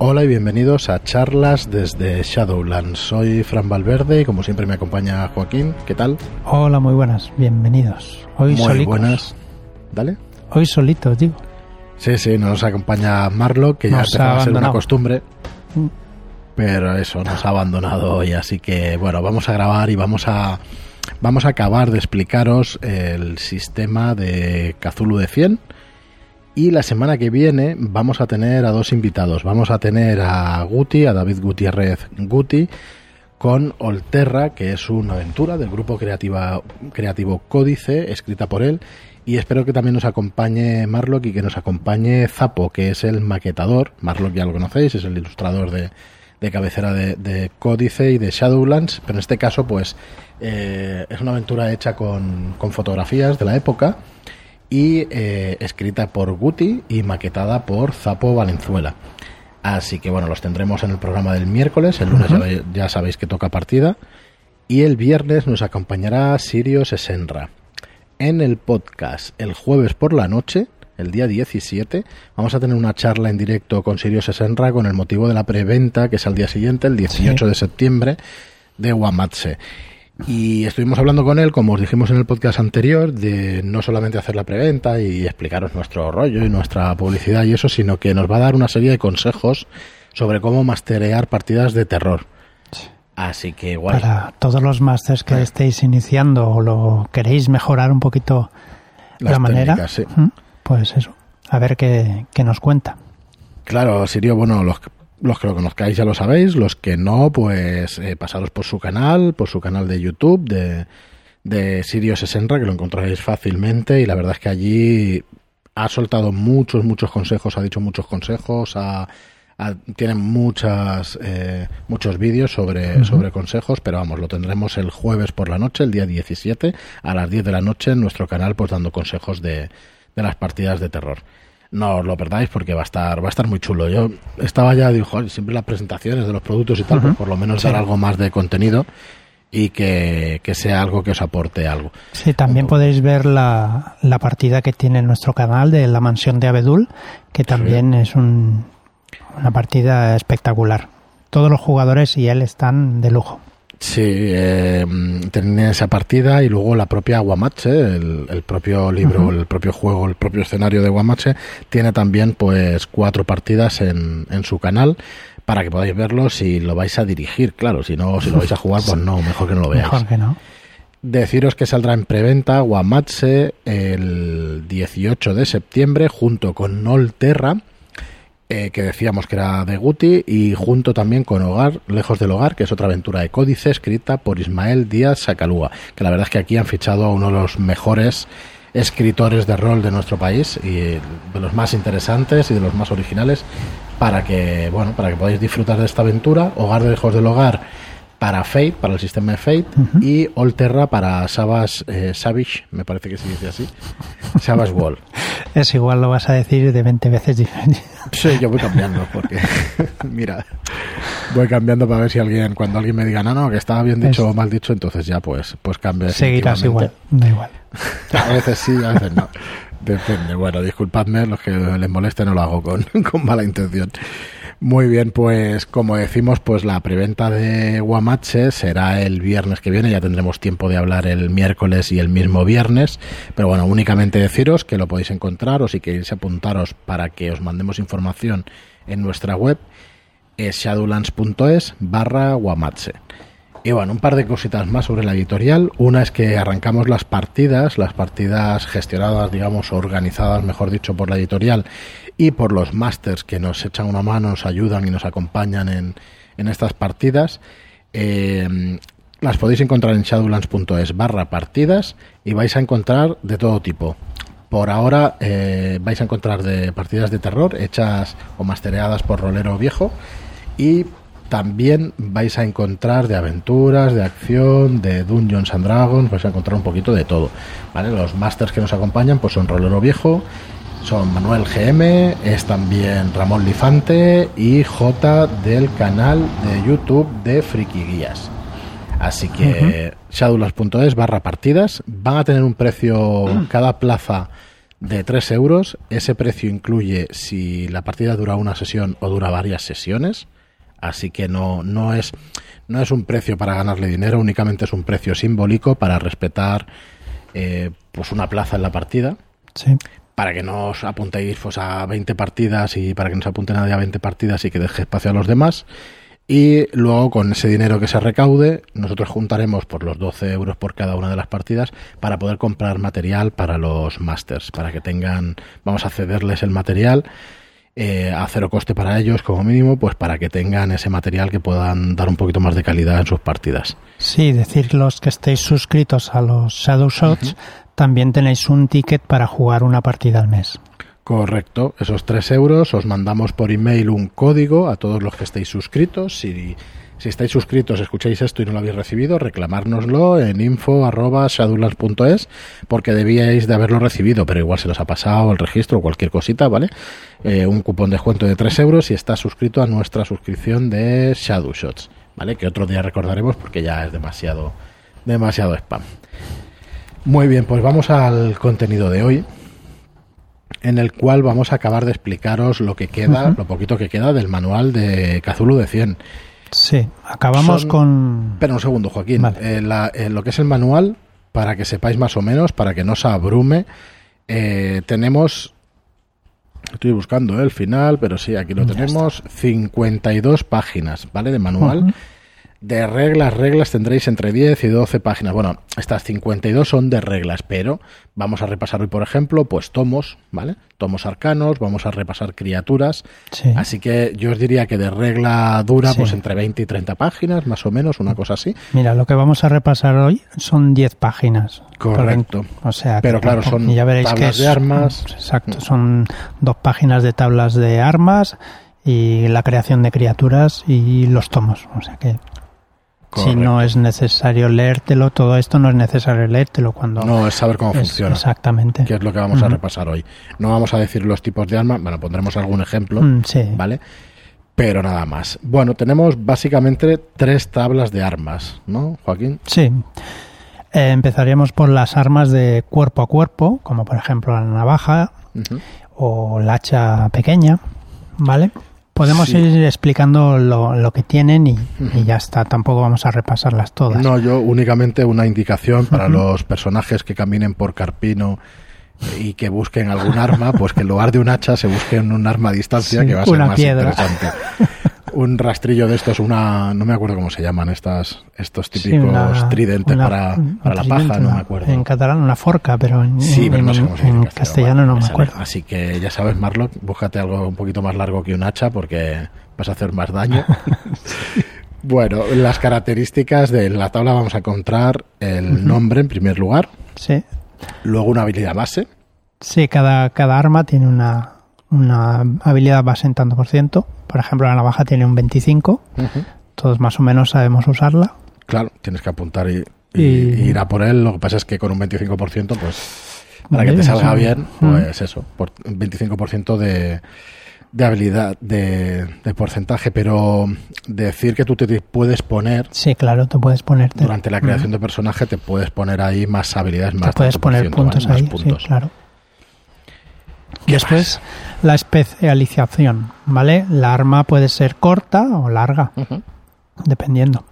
Hola y bienvenidos a charlas desde Shadowlands. Soy Fran Valverde y como siempre me acompaña Joaquín. ¿Qué tal? Hola, muy buenas, bienvenidos. Hoy muy solicos. Buenas. ¿Dale? Hoy solitos, digo. Sí, sí, nos acompaña Marlo, que ya empezaba a ser una costumbre. Pero eso, nos ha abandonado hoy, así que bueno, vamos a grabar y vamos a acabar de explicaros el sistema de Cthulhu de 100. Y la semana que viene vamos a tener a dos invitados. Vamos a tener a Guti, a David Gutiérrez Guti, con Olterra, que es una aventura del grupo creativo Códice, escrita por él. Y espero que también nos acompañe Marlock y que nos acompañe Zapo, que es el maquetador. Marlock ya lo conocéis, es el ilustrador de cabecera de Códice y de Shadowlands. Pero en este caso, pues, es una aventura hecha con fotografías de la época y escrita por Guti y maquetada por Zapo Valenzuela. Así que bueno, los tendremos en el programa del miércoles. El lunes ya sabéis que toca partida, y el viernes nos acompañará Sirius Esenra. En el podcast, el jueves por la noche, el día 17, vamos a tener una charla en directo con Sirius Esenra con el motivo de la preventa, que es al día siguiente, el 18 de septiembre, de Wamatse. Y estuvimos hablando con él, como os dijimos en el podcast anterior, de no solamente hacer la preventa y explicaros nuestro rollo y nuestra publicidad y eso, sino que nos va a dar una serie de consejos sobre cómo masterear partidas de terror. Así que igual, para todos los masters que estéis iniciando o lo queréis mejorar un poquito la manera, técnicas, sí. Pues eso, a ver qué nos cuenta. Claro, Sirio, bueno, los que lo conozcáis ya lo sabéis, los que no, pues pasaros por su canal de YouTube de Sirius Esenra, que lo encontraréis fácilmente, y la verdad es que allí ha soltado muchos consejos, ha dicho muchos consejos, tienen muchos vídeos sobre consejos, pero vamos, lo tendremos el jueves por la noche, el día 17, a las 10 de la noche en nuestro canal, pues dando consejos de las partidas de terror. No os lo perdáis porque va a estar muy chulo. Yo estaba ya, digo, siempre las presentaciones de los productos y tal, pues por lo menos dar algo más de contenido y que sea algo que os aporte algo. Sí, también podéis ver la partida que tiene en nuestro canal de la mansión de Abedul, que también es una partida espectacular. Todos los jugadores y él están de lujo. Sí, tenía esa partida y luego la propia Wamatse, el propio libro, el propio juego, el propio escenario de Wamatse, tiene también pues 4 partidas en su canal para que podáis verlo si lo vais a dirigir, claro, si lo vais a jugar, pues no, mejor que no lo veáis. Mejor que no. Deciros que saldrá en preventa Wamatse el 18 de septiembre junto con Olterra, que decíamos que era de Guti, y junto también con Hogar, Lejos del Hogar, que es otra aventura de Códice escrita por Ismael Díaz Sacalúa, que la verdad es que aquí han fichado a uno de los mejores escritores de rol de nuestro país y de los más interesantes y de los más originales, para que podáis disfrutar de esta aventura. Hogar, Lejos del Hogar para Fate, para el sistema de Fate, y Olterra para Savage, me parece que se dice así, Savage Worlds. Es igual, lo vas a decir de 20 veces diferente. Sí, yo voy cambiando, porque mira, voy cambiando para ver si cuando alguien me diga no, que estaba bien dicho o mal dicho, entonces ya pues cambia. Seguirás igual, da igual. A veces sí, a veces no. Depende. Bueno, disculpadme, los que les moleste, no lo hago con mala intención. Muy bien, pues como decimos, pues la preventa de Wamatse será el viernes que viene, ya tendremos tiempo de hablar el miércoles y el mismo viernes, pero bueno, únicamente deciros que lo podéis encontrar, o si queréis apuntaros para que os mandemos información en nuestra web, es shadowlands.es/Wamatse. Y bueno, un par de cositas más sobre la editorial. Una es que arrancamos las partidas gestionadas, digamos, organizadas, mejor dicho, por la editorial y por los masters que nos echan una mano, nos ayudan y nos acompañan en estas partidas. Las podéis encontrar en shadowlands.es/partidas y vais a encontrar de todo tipo. Por ahora vais a encontrar de partidas de terror hechas o mastereadas por Rolero Viejo, y también vais a encontrar de aventuras, de acción, de Dungeons and Dragons, vais a encontrar un poquito de todo, ¿vale? Los masters que nos acompañan pues son Rolero Viejo, son Manuel GM, es también Ramón Lifante y J del canal de YouTube de Friki Guías. Así que shadowlands.es/partidas. Van a tener un precio cada plaza de 3 euros. Ese precio incluye si la partida dura una sesión o dura varias sesiones. Así que no es un precio para ganarle dinero, únicamente es un precio simbólico para respetar pues una plaza en la partida. Sí. Para que no os apuntéis pues, a 20 partidas y para que no se apunte nadie a 20 partidas y que deje espacio a los demás. Y luego con ese dinero que se recaude nosotros juntaremos por los 12 euros por cada una de las partidas para poder comprar material para los masters, para que tengan, vamos a cederles el material a cero coste para ellos como mínimo, pues para que tengan ese material que puedan dar un poquito más de calidad en sus partidas. Sí, decir, los que estéis suscritos a los Shadow Shots, uh-huh, también tenéis un ticket para jugar una partida al mes. Correcto, esos 3 euros os mandamos por email un código a todos los que estéis suscritos. Si estáis suscritos, escucháis esto y no lo habéis recibido, reclamárnoslo en info@shadowlands.es porque debíais de haberlo recibido, pero igual se los ha pasado el registro o cualquier cosita, ¿vale? Un cupón de descuento de 3 euros si estás suscrito a nuestra suscripción de Shadow Shots, ¿vale? Que otro día recordaremos porque ya es demasiado spam. Muy bien, pues vamos al contenido de hoy, en el cual vamos a acabar de explicaros lo que queda, uh-huh, lo poquito que queda del manual de Cthulhu de 100. Sí, acabamos con... Espera un segundo, Joaquín. Vale. Lo que es el manual, para que sepáis más o menos, para que no os abrume, tenemos... Estoy buscando el final, pero sí, aquí lo tenemos. Está. 52 páginas, ¿vale? De manual. Uh-huh. De reglas tendréis entre 10 y 12 páginas. Bueno, estas 52 son de reglas, pero vamos a repasar hoy, por ejemplo, pues tomos, ¿vale? Tomos arcanos, vamos a repasar criaturas. Sí. Así que yo os diría que de regla dura, sí, pues entre 20 y 30 páginas, más o menos, una cosa así. Mira, lo que vamos a repasar hoy son 10 páginas. Correcto. Porque, o sea, pero claro, son ya veréis tablas de armas. Exacto, son 2 páginas de tablas de armas y la creación de criaturas y los tomos, o sea que... Correcto. Si no es necesario leértelo, todo esto no es necesario leértelo cuando... No, es saber cómo funciona. Exactamente. Que es lo que vamos, uh-huh, a repasar hoy. No vamos a decir los tipos de armas, bueno, pondremos algún ejemplo, sí, ¿vale? Pero nada más. Bueno, tenemos básicamente 3 tablas de armas, ¿no, Joaquín? Sí. Empezaríamos por las armas de cuerpo a cuerpo, como por ejemplo la navaja, uh-huh, o la hacha pequeña, ¿vale? Podemos, sí, ir explicando lo que tienen y ya está. Tampoco vamos a repasarlas todas. No, yo únicamente una indicación para, uh-huh, los personajes que caminen por Carpino y que busquen algún arma, pues que en lugar de un hacha se busquen un arma a distancia, sí, que va a ser más piedra. Interesante. Un rastrillo de estos, una... No me acuerdo cómo se llaman estos típicos, sí, tridentes para la paja, no me acuerdo. En catalán una forca, pero en castellano no me acuerdo. Así que ya sabes, Marlock, búscate algo un poquito más largo que un hacha porque vas a hacer más daño. Sí. Bueno, las características de la tabla vamos a encontrar el nombre en primer lugar. Sí. Luego una habilidad base. Sí, cada arma tiene una habilidad base en tanto por ciento. Por ejemplo, la navaja tiene un 25, uh-huh, todos más o menos sabemos usarla. Claro, tienes que apuntar y ir a por él. Lo que pasa es que con un 25%, pues para que te salga bien, pues eso, por 25% de habilidad, de porcentaje. Pero decir que tú te puedes poner... Sí, claro, te puedes ponerte. Durante la creación, uh-huh, de personaje te puedes poner ahí más habilidades, más... Te puedes poner puntos, ¿vale? Ahí, puntos. Sí, claro. Después, la especialización, ¿vale? La arma puede ser corta o larga, uh-huh, dependiendo.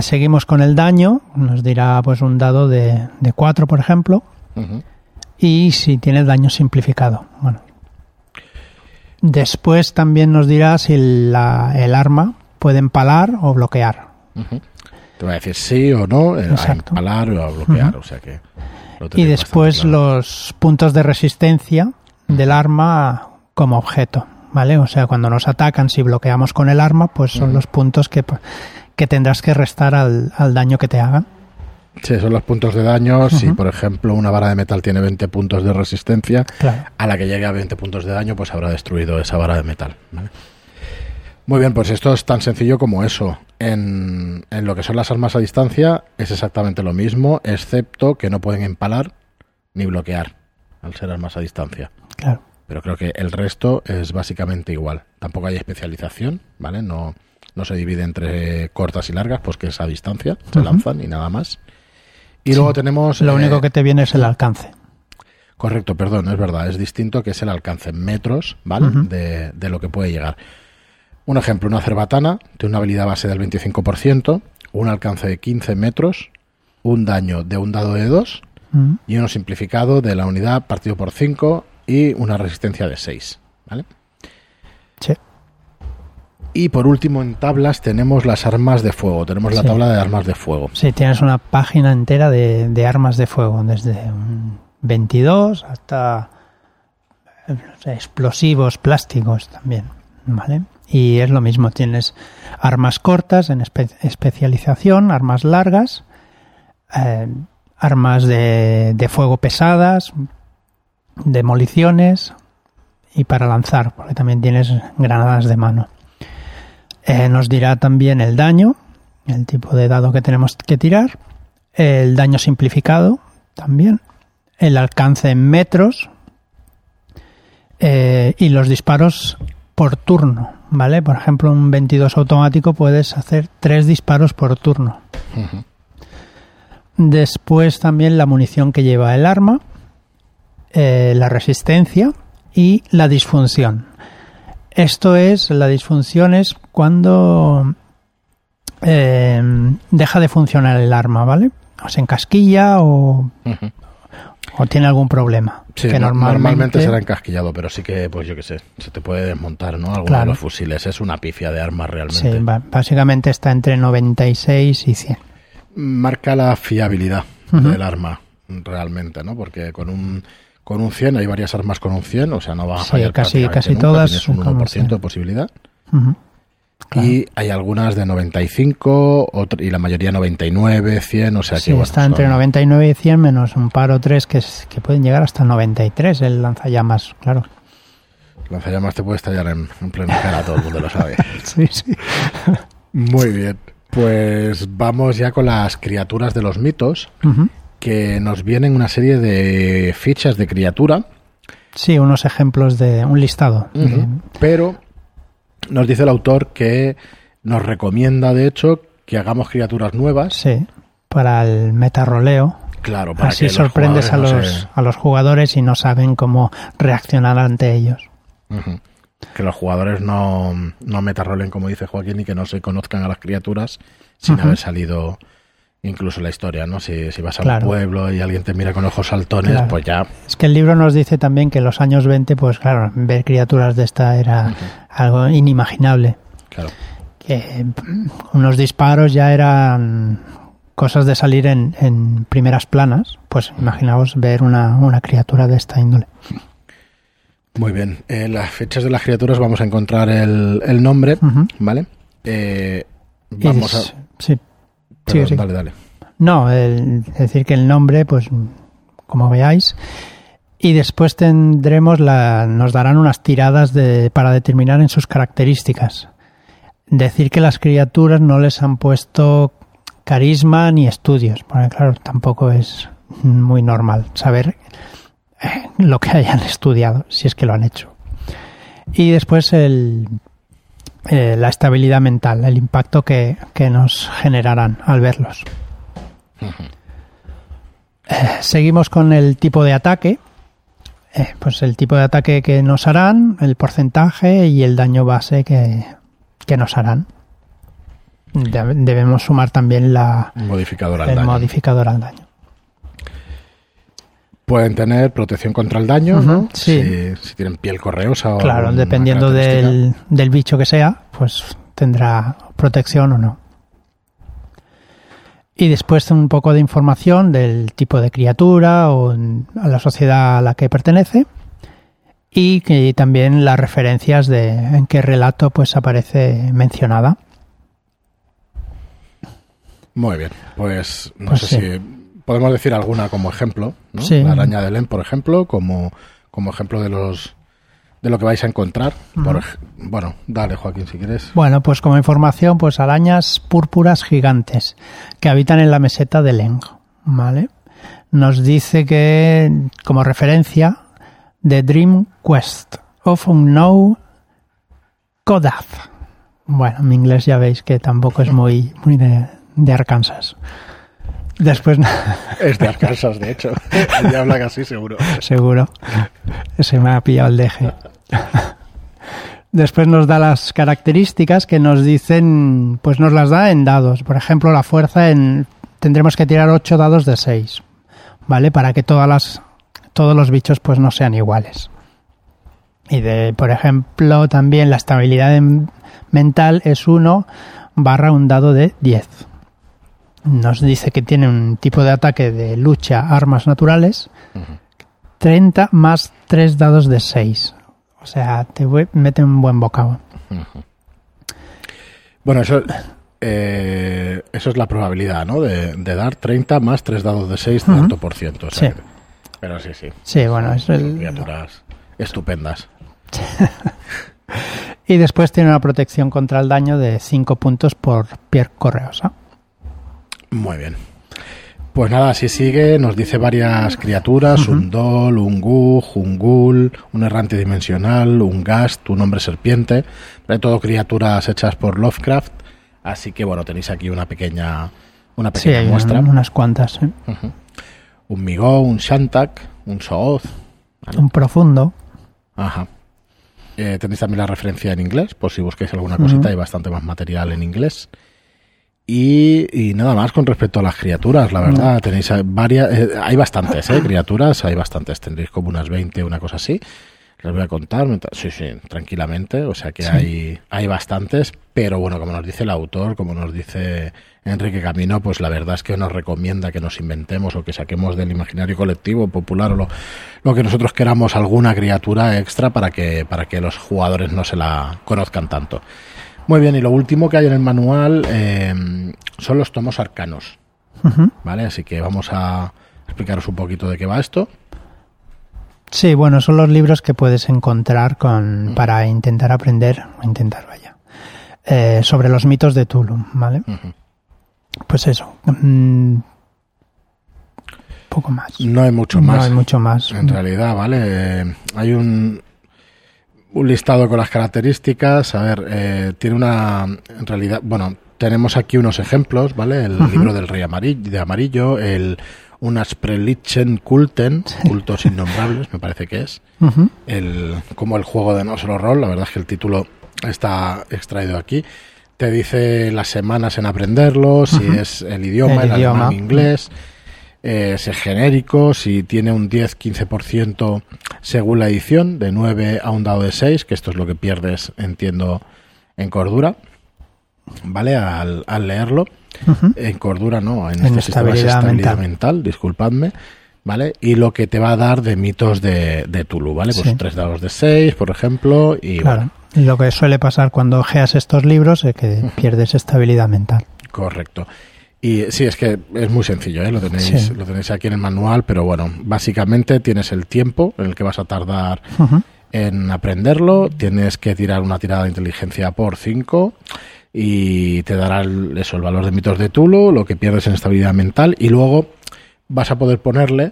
Seguimos con el daño, nos dirá pues un dado de 4, por ejemplo, uh-huh, y si tiene daño simplificado. Bueno. Después también nos dirá si el arma puede empalar o bloquear. Uh-huh. Te va a decir sí o no, a empalar o a bloquear, uh-huh, o sea que... Y después claro, los puntos de resistencia del arma como objeto, ¿vale? O sea, cuando nos atacan, si bloqueamos con el arma, pues son, uh-huh, los puntos que tendrás que restar al daño que te hagan. Sí, son los puntos de daño. Uh-huh. Si, por ejemplo, una vara de metal tiene 20 puntos de resistencia, claro, a la que llegue a 20 puntos de daño, pues habrá destruido esa vara de metal, ¿vale? Muy bien, pues esto es tan sencillo como eso. En lo que son las armas a distancia es exactamente lo mismo, excepto que no pueden empalar ni bloquear al ser armas a distancia. Claro. Pero creo que el resto es básicamente igual. Tampoco hay especialización, ¿vale? No se divide entre cortas y largas, pues que es a distancia, se, uh-huh, lanzan y nada más. Y sí, luego tenemos... Lo único que te viene es el alcance. Correcto, perdón, es verdad, es distinto, que es el alcance en metros, ¿vale? Uh-huh. De lo que puede llegar. Un ejemplo, una cerbatana tiene una habilidad base del 25%, un alcance de 15 metros, un daño de un dado de 2 uh-huh. y uno simplificado de la unidad partido por 5 y una resistencia de 6, ¿vale? Sí. Y por último, en tablas tenemos las armas de fuego. Tenemos la sí. tabla de armas de fuego. Sí, tienes una página entera de armas de fuego, desde 22 hasta explosivos, plásticos también, ¿vale? Y es lo mismo, tienes armas cortas en especialización, armas largas, armas de fuego pesadas, demoliciones y para lanzar, porque también tienes granadas de mano. Nos dirá también el daño, el tipo de dado que tenemos que tirar, el daño simplificado también, el alcance en metros y los disparos por turno, ¿vale? Por ejemplo, un 22 automático puedes hacer 3 disparos por turno. Uh-huh. Después también la munición que lleva el arma, la resistencia y la disfunción. Esto es, la disfunción es cuando deja de funcionar el arma, ¿vale? O se encasquilla o, uh-huh. o tiene algún problema. Sí, que normalmente será encasquillado, pero sí que, pues yo qué sé, se te puede desmontar, ¿no? Alguno claro. de los fusiles. Es una pifia de armas realmente. Sí, básicamente está entre 96 y 100. Marca la fiabilidad uh-huh. del arma realmente, ¿no? Porque con un 100, hay varias armas con un 100, o sea, no va a fallar casi nunca, todas. Tienes un 1% de posibilidad. Uh-huh. Claro. Y hay algunas de 95 y la mayoría 99, 100, o sea que... Sí, bueno, está entre 99 y 100 menos un par o tres que pueden llegar hasta 93, el lanzallamas, claro. El lanzallamas te puede estallar en plena cara, todo el mundo lo sabe. Sí, sí. Muy bien, pues vamos ya con las criaturas de los mitos. Uh-huh. Que nos vienen una serie de fichas de criatura. Sí, unos ejemplos de un listado. Uh-huh. Pero nos dice el autor que nos recomienda, de hecho, que hagamos criaturas nuevas. Sí, para el metarroleo. Claro, para así que sorprendes a los jugadores y no saben cómo reaccionar ante ellos. Uh-huh. Que los jugadores no metarrolen, como dice Joaquín, y que no se conozcan a las criaturas sin uh-huh. haber salido... Incluso la historia, ¿no? Si vas claro. a un pueblo y alguien te mira con ojos saltones, claro. pues ya... Es que el libro nos dice también que en los años 20, pues claro, ver criaturas de esta era uh-huh. algo inimaginable. Claro. Que unos disparos ya eran cosas de salir en primeras planas. Pues imaginaos ver una criatura de esta índole. Muy bien. En las fechas de las criaturas vamos a encontrar el nombre, uh-huh. ¿vale? Vamos a... Sí. Perdón, sí. Dale. No, es decir que el nombre, pues como veáis, y después tendremos nos darán unas tiradas para determinar en sus características. Decir que las criaturas no les han puesto carisma ni estudios, porque claro, tampoco es muy normal saber lo que hayan estudiado, si es que lo han hecho. Y después la estabilidad mental, el impacto que nos generarán al verlos. Uh-huh. Seguimos con el tipo de ataque. Pues el tipo de ataque que nos harán, el porcentaje y el daño base que nos harán. Debemos sumar también el modificador al daño. Pueden tener protección contra el daño, uh-huh, ¿no? Sí. Si tienen piel correosa o... Claro, dependiendo del bicho que sea, pues tendrá protección o no. Y después un poco de información del tipo de criatura o a la sociedad a la que pertenece y también las referencias de en qué relato pues aparece mencionada. Muy bien, pues no sé si... Podemos decir alguna como ejemplo, ¿no? Sí. La araña de Leng, por ejemplo, como ejemplo de lo que vais a encontrar. Uh-huh. Bueno, dale, Joaquín, si quieres. Bueno, pues como información, pues arañas púrpuras gigantes que habitan en la meseta de Leng, ¿vale? Nos dice que, como referencia, The Dream Quest of Unknown Kadath. Bueno, mi inglés ya veis que tampoco es muy de Arkansas. Después es de Arkansas, de hecho. Ya habla casi seguro. Seguro. Se me ha pillado el deje. Después nos da las características que nos dicen, pues nos las da en dados. Por ejemplo, la fuerza tendremos que tirar 8 dados de 6, ¿vale? Para que todos los bichos pues no sean iguales. Y por ejemplo, también la estabilidad mental es 1 / un dado de 10. Nos dice que tiene un tipo de ataque de lucha, armas naturales, 30 más 3 dados de 6. O sea, mete un buen bocado. Bueno, eso es la probabilidad, ¿no? De dar 30 más 3 dados de 6, tanto por ciento. O sea, sí. Pero sí. Sí, bueno, es criaturas estupendas. Y después tiene una protección contra el daño de 5 puntos por piel correosa. Muy bien. Pues nada, así sigue, nos dice varias criaturas, un dol, un gug, un ghoul, un errante dimensional, un ghast, un hombre serpiente, pero hay todo criaturas hechas por Lovecraft, así que bueno, tenéis aquí una pequeña sí, hay muestra. Unas cuantas, ¿eh? Un migó, un shantak, un sooth. ¿Vale? Un profundo. Ajá. Tenéis también la referencia en inglés, por si busquéis alguna cosita, hay bastante más material en inglés. Y nada más con respecto a las criaturas, la verdad, tenéis varias, hay bastantes, criaturas, hay bastantes, tendréis como unas 20, una cosa así, les voy a contar, sí, tranquilamente, o sea que sí. Hay bastantes, pero bueno, como nos dice el autor, como nos dice Enrique Camino, pues la verdad es que nos recomienda que nos inventemos o que saquemos del imaginario colectivo, popular o lo que nosotros queramos, alguna criatura extra para que los jugadores no se la conozcan tanto. Muy bien, y lo último que hay en el manual son los tomos arcanos, ¿vale? Así que vamos a explicaros un poquito de qué va esto. Sí, bueno, son los libros que puedes encontrar para intentar aprender, sobre los mitos de Cthulhu, ¿vale? Pues eso, poco más. No hay mucho más. En realidad, ¿vale? Hay un listado con las características. A ver, tiene una... En realidad, bueno, tenemos aquí unos ejemplos, ¿vale? El libro del Rey de Amarillo, el Unas Prelitzen Kulten, Cultos Innombrables, me parece que es. Como el juego de No Solo Roll, la verdad es que el título está extraído aquí. Te dice las semanas en aprenderlo, si es el idioma, el alemán, inglés... si es genérico, si tiene un 10-15% según la edición, de 9 a un dado de 6, que esto es lo que pierdes, entiendo, en cordura, ¿vale? Al leerlo, en cordura no, en este sistema es estabilidad mental, disculpadme, ¿vale? Y lo que te va a dar de mitos de Cthulhu, ¿vale? Pues 3 dados de 6, por ejemplo, y claro, bueno. Lo que suele pasar cuando ojeas estos libros es que pierdes estabilidad mental. Correcto. Y sí, es que es muy sencillo, lo tenéis, sí. Lo tenéis aquí en el manual, pero bueno, básicamente tienes el tiempo en el que vas a tardar en aprenderlo, tienes que tirar una tirada de inteligencia por 5 y te dará el valor de mitos de Cthulhu, lo que pierdes en estabilidad mental, y luego vas a poder ponerle,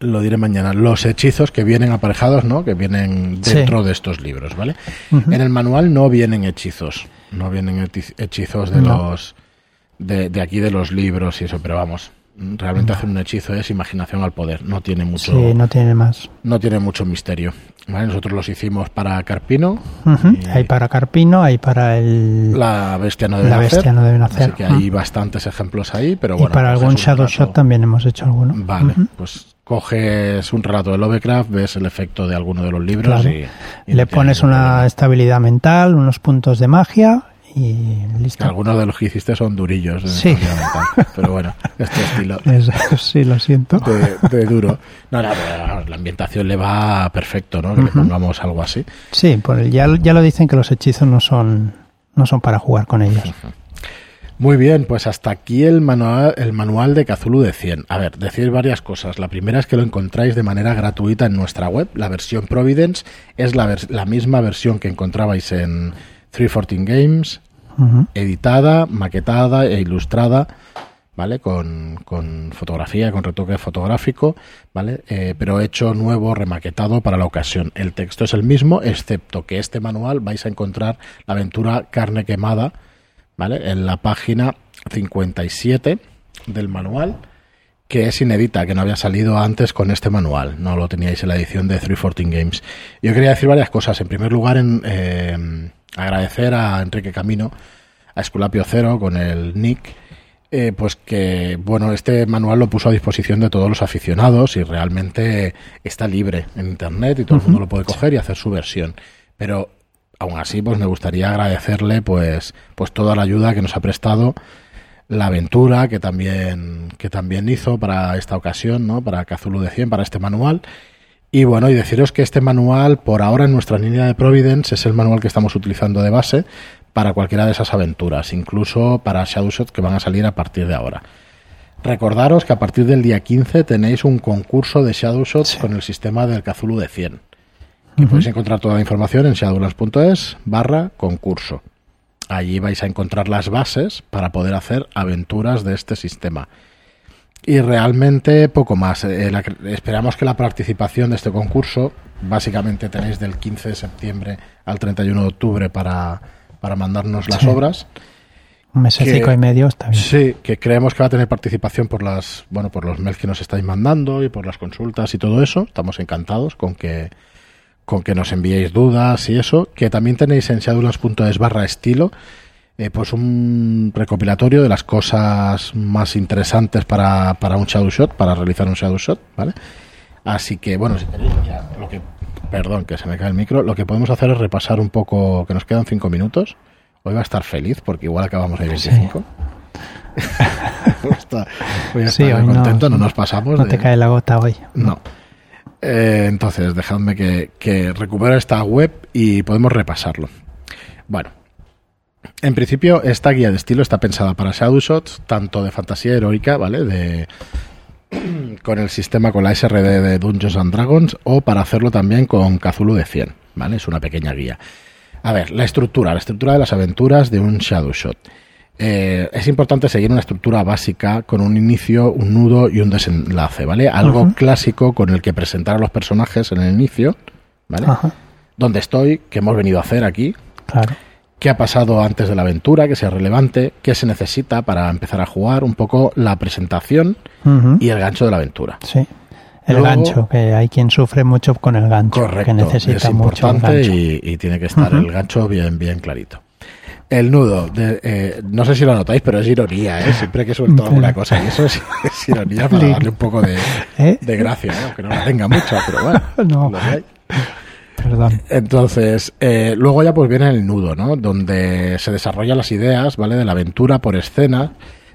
lo diré mañana, los hechizos que vienen aparejados, ¿no? Que vienen dentro de estos libros, ¿vale? En el manual no vienen hechizos. No vienen hechizos de los de aquí de los libros y eso, pero vamos, realmente hacer un hechizo es imaginación al poder, no tiene mucho. Sí, no tiene más. No tiene mucho misterio, ¿vale? Nosotros los hicimos para Carpino. Hay para Carpino, hay para La bestia no debe nacer. Así que hay bastantes ejemplos ahí, pero bueno. Y para algún Shadow Shot también hemos hecho alguno. Vale, pues coges un relato de Lovecraft, ves el efecto de alguno de los libros y le pones una estabilidad mental, unos puntos de magia y listo. Algunos de los que hiciste son durillos. Sí. Pero bueno, este estilo. Sí, lo siento. De duro. No, pero la ambientación le va perfecto, ¿no? Que le pongamos algo así. Sí, pues ya lo dicen que los hechizos no son para jugar con ellos. Muy bien, pues hasta aquí el manual de Cthulhu de 100. A ver, decir varias cosas. La primera es que lo encontráis de manera gratuita en nuestra web. La versión Providence es la misma versión que encontrabais en 314 Games, editada, maquetada e ilustrada, ¿vale? Con fotografía, con retoque fotográfico, ¿vale? Pero hecho nuevo, remaquetado para la ocasión. El texto es el mismo, excepto que este manual vais a encontrar la aventura Carne Quemada, ¿vale? En la página 57 del manual, que es inédita, que no había salido antes con este manual, no lo teníais en la edición de 314 Games. Yo quería decir varias cosas. En primer lugar, agradecer a Enrique Camino, a Esculapio Cero con el nick, pues que bueno, este manual lo puso a disposición de todos los aficionados y realmente está libre en internet y todo el mundo lo puede coger y hacer su versión. Pero aún así, pues me gustaría agradecerle pues toda la ayuda que nos ha prestado, la aventura que también hizo para esta ocasión, ¿no? Para Cthulhu de 100, para este manual. Y bueno, y deciros que este manual, por ahora en nuestra línea de Providence, es el manual que estamos utilizando de base para cualquiera de esas aventuras, incluso para Shadow Shots, que van a salir a partir de ahora. Recordaros que a partir del día 15 tenéis un concurso de Shadow Shots con el sistema del Cthulhu de 100. Que podéis encontrar toda la información en shadowlands.es/concurso. Allí vais a encontrar las bases para poder hacer aventuras de este sistema. Y realmente poco más. Esperamos que la participación de este concurso, básicamente tenéis del 15 de septiembre al 31 de octubre para mandarnos las obras. Un mesecico y medio está bien. Sí, que creemos que va a tener participación por los mails que nos estáis mandando y por las consultas y todo eso. Estamos encantados con que nos enviéis dudas y eso, que también tenéis en shadowlands.es/estilo, pues un recopilatorio de las cosas más interesantes para un shadow shot, para realizar un shadow shot, ¿vale? Así que, bueno, si queréis, ya perdón, que se me cae el micro, lo que podemos hacer es repasar un poco, que nos quedan 5 minutos. Hoy va a estar feliz, porque igual acabamos ahí 25. Hoy contento, no nos pasamos. No te cae la gota hoy. No. Entonces, dejadme que recupere esta web y podemos repasarlo. Bueno, en principio, esta guía de estilo está pensada para Shadow Shots, tanto de fantasía heroica, ¿vale? Con el sistema, con la SRD de Dungeons and Dragons, o para hacerlo también con Cthulhu de 100, ¿vale? Es una pequeña guía. A ver, la estructura de las aventuras de un Shadow Shot. Es importante seguir una estructura básica con un inicio, un nudo y un desenlace, ¿vale? Algo clásico con el que presentar a los personajes en el inicio, ¿vale? ¿Dónde estoy? ¿Qué hemos venido a hacer aquí? Claro. ¿Qué ha pasado antes de la aventura? Que sea relevante. ¿Qué se necesita para empezar a jugar? Un poco la presentación y el gancho de la aventura. Sí. Luego, gancho, que hay quien sufre mucho con el gancho. Correcto. Que necesita mucho el gancho. Es importante y tiene que estar el gancho bien, bien clarito. El nudo, no sé si lo notáis, pero es ironía, ¿eh? Siempre que suelto alguna cosa, y eso es ironía para darle un poco de gracia, ¿eh? Aunque no la tenga mucha, pero bueno. No hay. Perdón. Entonces, luego ya pues viene el nudo, ¿no? Donde se desarrollan las ideas, ¿vale? De la aventura por escena,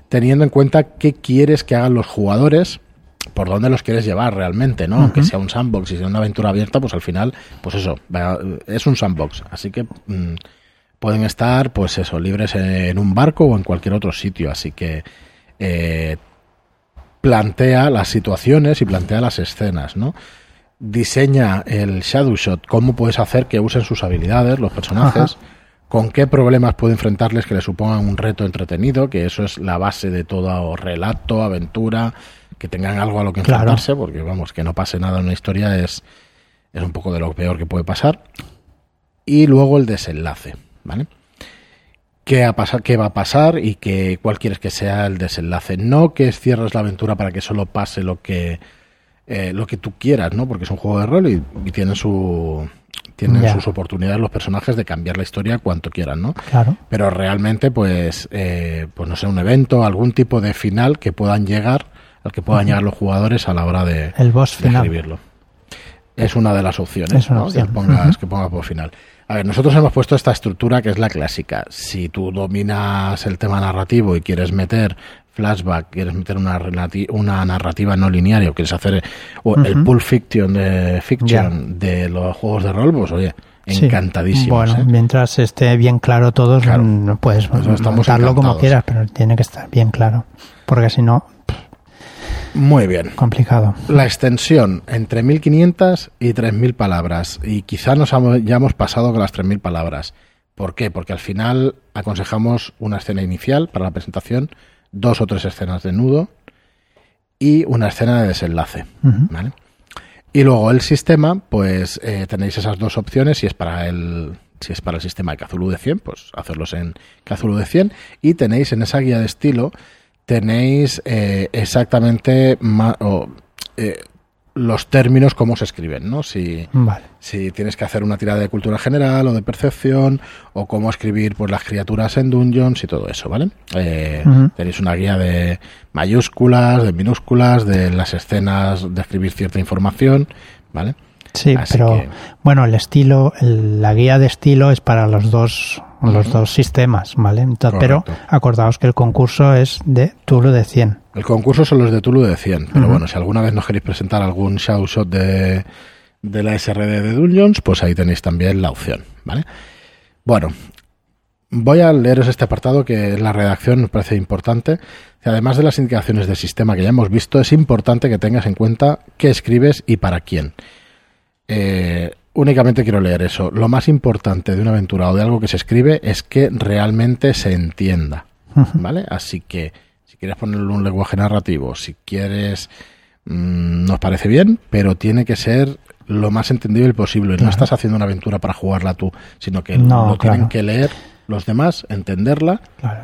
teniendo en cuenta qué quieres que hagan los jugadores, por dónde los quieres llevar realmente, ¿no? Aunque sea un sandbox y sea una aventura abierta, pues al final, pues eso, es un sandbox, así que... pueden estar, pues eso, libres en un barco o en cualquier otro sitio. Así que plantea las situaciones y plantea las escenas, ¿no? Diseña el Shadow Shot, cómo puedes hacer que usen sus habilidades los personajes, con qué problemas puede enfrentarles que le supongan un reto entretenido, que eso es la base de todo relato, aventura, que tengan algo a lo que enfrentarse, porque vamos, que no pase nada en una historia es un poco de lo peor que puede pasar. Y luego el desenlace. ¿Vale? ¿Qué va a pasar y cuál quieres que sea el desenlace? No que cierres la aventura para que solo pase lo que tú quieras, ¿no? Porque es un juego de rol y tienen sus oportunidades los personajes de cambiar la historia cuanto quieran, ¿no? Claro. Pero realmente, pues no sé, un evento, algún tipo de final que puedan llegar, al que puedan llegar los jugadores a la hora de, el boss de final. Escribirlo. Es una de las opciones, ¿no? Opción. Que pongas por final. A ver, nosotros hemos puesto esta estructura que es la clásica. Si tú dominas el tema narrativo y quieres meter flashback, quieres meter una narrativa no lineal o quieres hacer el pulp fiction de los juegos de rol, pues oye, encantadísimos. Bueno, mientras esté bien claro todo, no puedes montarlo como quieras, pero tiene que estar bien claro, porque si no... Muy bien. Complicado. La extensión entre 1.500 y 3.000 palabras. Y quizá nos hayamos pasado con las 3.000 palabras. ¿Por qué? Porque al final aconsejamos una escena inicial para la presentación, 2 o 3 escenas de nudo y una escena de desenlace. ¿Vale? Y luego el sistema, pues tenéis esas dos opciones si es para el si es para el sistema de Cthulhu de 100, pues hacerlos en Cthulhu de 100. Y tenéis en esa guía de estilo, tenéis exactamente los términos cómo se escriben, ¿no? Si tienes que hacer una tirada de cultura general o de percepción, o cómo escribir pues las criaturas en Dungeons y todo eso, ¿vale? Tenéis una guía de mayúsculas, de minúsculas, de las escenas, de escribir cierta información, ¿vale? Sí, así pero que... bueno, el estilo, la guía de estilo es para los dos sistemas, ¿vale? Entonces, pero acordaos que el concurso es de Cthulhu de 100. El concurso son los de Cthulhu de 100, pero bueno, si alguna vez nos queréis presentar algún Shadow Shot de la SRD de Dungeons, pues ahí tenéis también la opción, ¿vale? Bueno, voy a leeros este apartado que la redacción nos parece importante. Además de las indicaciones de sistema que ya hemos visto, es importante que tengas en cuenta qué escribes y para quién. Únicamente quiero leer eso. Lo más importante de una aventura o de algo que se escribe es que realmente se entienda, ¿vale? Así que si quieres ponerle un lenguaje narrativo, si quieres, nos parece bien, pero tiene que ser lo más entendible posible. Claro. No estás haciendo una aventura para jugarla tú, sino que tienen que leer los demás, entenderla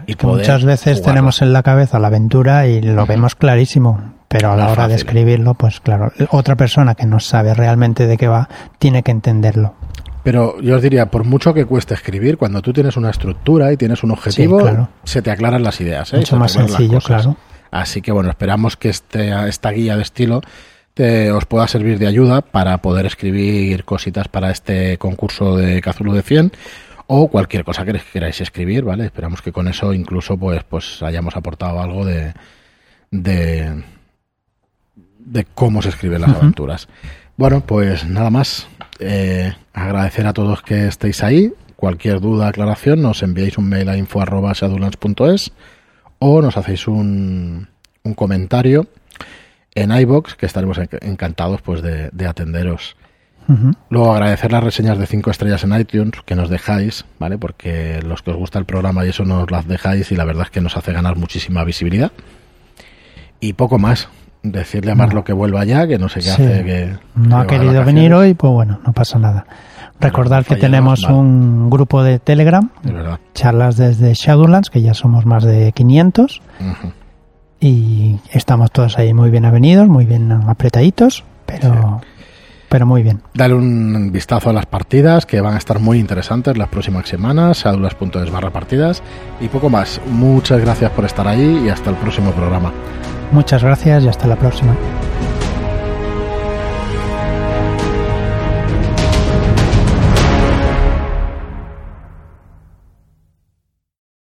y poder muchas veces jugarla. Tenemos en la cabeza la aventura y lo vemos clarísimo. Pero a la hora de escribirlo, pues claro, otra persona que no sabe realmente de qué va, tiene que entenderlo. Pero yo os diría, por mucho que cueste escribir, cuando tú tienes una estructura y tienes un objetivo, se te aclaran las ideas. Mucho más sencillo, claro. Así que bueno, esperamos que esta guía de estilo os pueda servir de ayuda para poder escribir cositas para este concurso de Cthulhu de 100 o cualquier cosa que queráis escribir, ¿vale? Esperamos que con eso incluso pues hayamos aportado algo de cómo se escriben las aventuras. Bueno, pues nada más. Agradecer a todos que estéis ahí. Cualquier duda, aclaración, nos enviáis un mail a info@shadowlands.es o nos hacéis un comentario en iVoox, que estaremos encantados pues de atenderos. Luego agradecer las reseñas de 5 estrellas en iTunes que nos dejáis, ¿vale? Porque los que os gusta el programa y eso nos las dejáis y la verdad es que nos hace ganar muchísima visibilidad. Y poco más. Decirle a Marlo que vuelva ya, que no sé qué hace. Que no ha querido venir hoy, pues bueno, no pasa nada. Recordad que tenemos un grupo de Telegram, charlas desde Shadowlands, que ya somos más de 500. Y estamos todos ahí muy bien avenidos, muy bien apretaditos, pero muy bien. Dale un vistazo a las partidas, que van a estar muy interesantes las próximas semanas. shadowlands.es/partidas. Y poco más. Muchas gracias por estar ahí y hasta el próximo programa. Muchas gracias y hasta la próxima.